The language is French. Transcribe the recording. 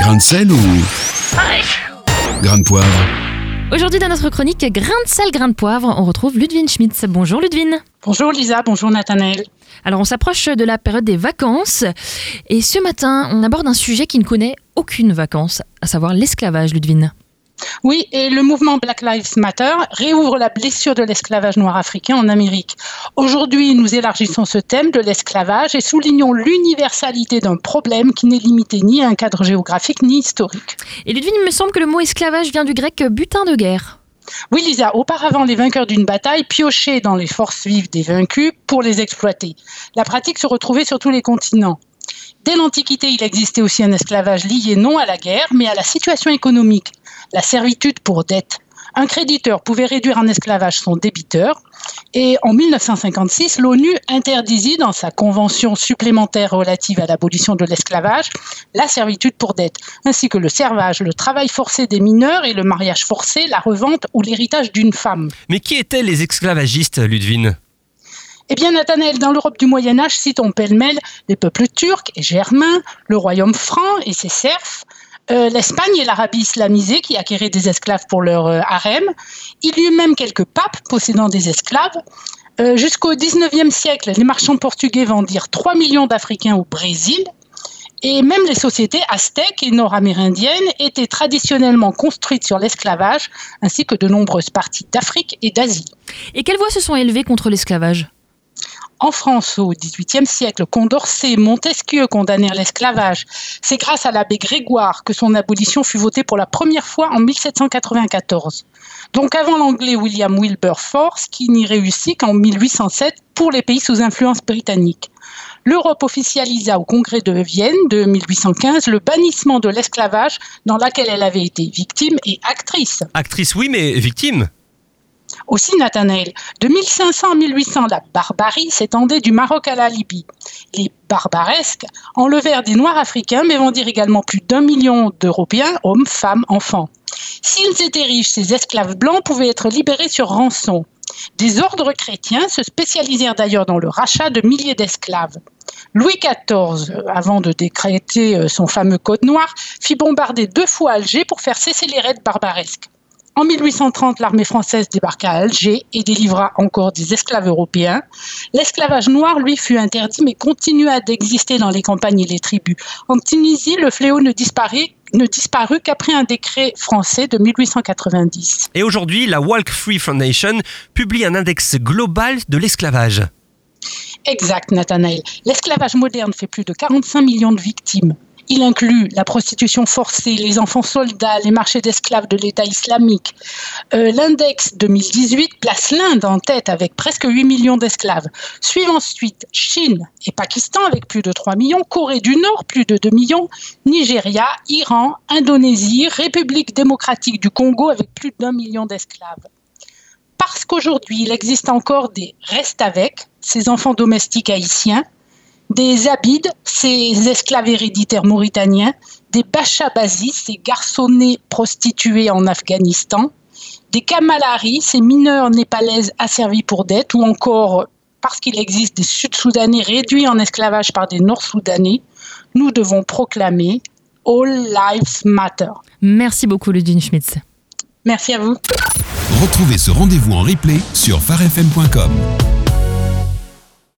Grain de sel ou grain de poivre? Aujourd'hui dans notre chronique Grain de sel, grain de poivre, on retrouve Ludvine Schmitz. Bonjour Ludvine. Bonjour Lisa, bonjour Nathanael. Alors on s'approche de la période des vacances et ce matin on aborde un sujet qui ne connaît aucune vacance, à savoir l'esclavage, Ludvine. Oui, et le mouvement Black Lives Matter réouvre la blessure de l'esclavage noir africain en Amérique. Aujourd'hui, nous élargissons ce thème de l'esclavage et soulignons l'universalité d'un problème qui n'est limité ni à un cadre géographique ni historique. Et Ludvine, il me semble que le mot esclavage vient du grec butin de guerre. Oui Lisa, auparavant les vainqueurs d'une bataille piochaient dans les forces vives des vaincus pour les exploiter. La pratique se retrouvait sur tous les continents. Dès l'Antiquité, il existait aussi un esclavage lié non à la guerre, mais à la situation économique, la servitude pour dette. Un créditeur pouvait réduire en esclavage son débiteur et en 1956, l'ONU interdisait dans sa Convention supplémentaire relative à l'abolition de l'esclavage la servitude pour dette, ainsi que le servage, le travail forcé des mineurs et le mariage forcé, la revente ou l'héritage d'une femme. Mais qui étaient les esclavagistes, Ludvine ? Eh bien, Nathanaël, dans l'Europe du Moyen-Âge, citons pêle-mêle les peuples turcs et germains, le royaume franc et ses serfs, l'Espagne et l'Arabie islamisée qui acquéraient des esclaves pour leur harem. Il y eut même quelques papes possédant des esclaves. Jusqu'au XIXe siècle, les marchands portugais vendirent 3 millions d'Africains au Brésil. Et même les sociétés aztèques et nord-amérindiennes étaient traditionnellement construites sur l'esclavage, ainsi que de nombreuses parties d'Afrique et d'Asie. Et quelles voix se sont élevées contre l'esclavage ? En France, au XVIIIe siècle, Condorcet, Montesquieu condamnèrent l'esclavage. C'est grâce à l'abbé Grégoire que son abolition fut votée pour la première fois en 1794. Donc avant l'anglais William Wilberforce, qui n'y réussit qu'en 1807 pour les pays sous influence britannique. L'Europe officialisa au Congrès de Vienne de 1815 le bannissement de l'esclavage dans laquelle elle avait été victime et actrice. Actrice, oui, mais victime ? Aussi, Nathanaël, de 1500 à 1800, la barbarie s'étendait du Maroc à la Libye. Les barbaresques enlevèrent des Noirs africains, mais vendirent également plus d'1 million d'Européens, hommes, femmes, enfants. S'ils étaient riches, ces esclaves blancs pouvaient être libérés sur rançon. Des ordres chrétiens se spécialisèrent d'ailleurs dans le rachat de milliers d'esclaves. Louis XIV, avant de décréter son fameux Code noir, fit bombarder 2 fois Alger pour faire cesser les raids barbaresques. En 1830, l'armée française débarqua à Alger et délivra encore des esclaves européens. L'esclavage noir, lui, fut interdit mais continua d'exister dans les campagnes et les tribus. En Tunisie, le fléau ne disparut qu'après un décret français de 1890. Et aujourd'hui, la Walk Free Foundation publie un index global de l'esclavage. Exact, Nathanaël. L'esclavage moderne fait plus de 45 millions de victimes. Il inclut la prostitution forcée, les enfants soldats, les marchés d'esclaves de l'État islamique. L'index 2018 place l'Inde en tête avec presque 8 millions d'esclaves. Suivent ensuite Chine et Pakistan avec plus de 3 millions, Corée du Nord plus de 2 millions, Nigeria, Iran, Indonésie, République démocratique du Congo avec plus d'1 million d'esclaves. Parce qu'aujourd'hui, il existe encore des « restes avec », ces enfants domestiques haïtiens, des Abides, ces esclaves héréditaires mauritaniens, des Bachabazis, ces garçonnets prostitués en Afghanistan, des Kamalari, ces mineurs népalaises asservis pour dette, ou encore, parce qu'il existe des Sud-Soudanais réduits en esclavage par des Nord-Soudanais, nous devons proclamer « All Lives Matter ». Merci beaucoup Ludvine Schmitz. Merci à vous. Retrouvez ce rendez-vous en replay sur pharefm.com.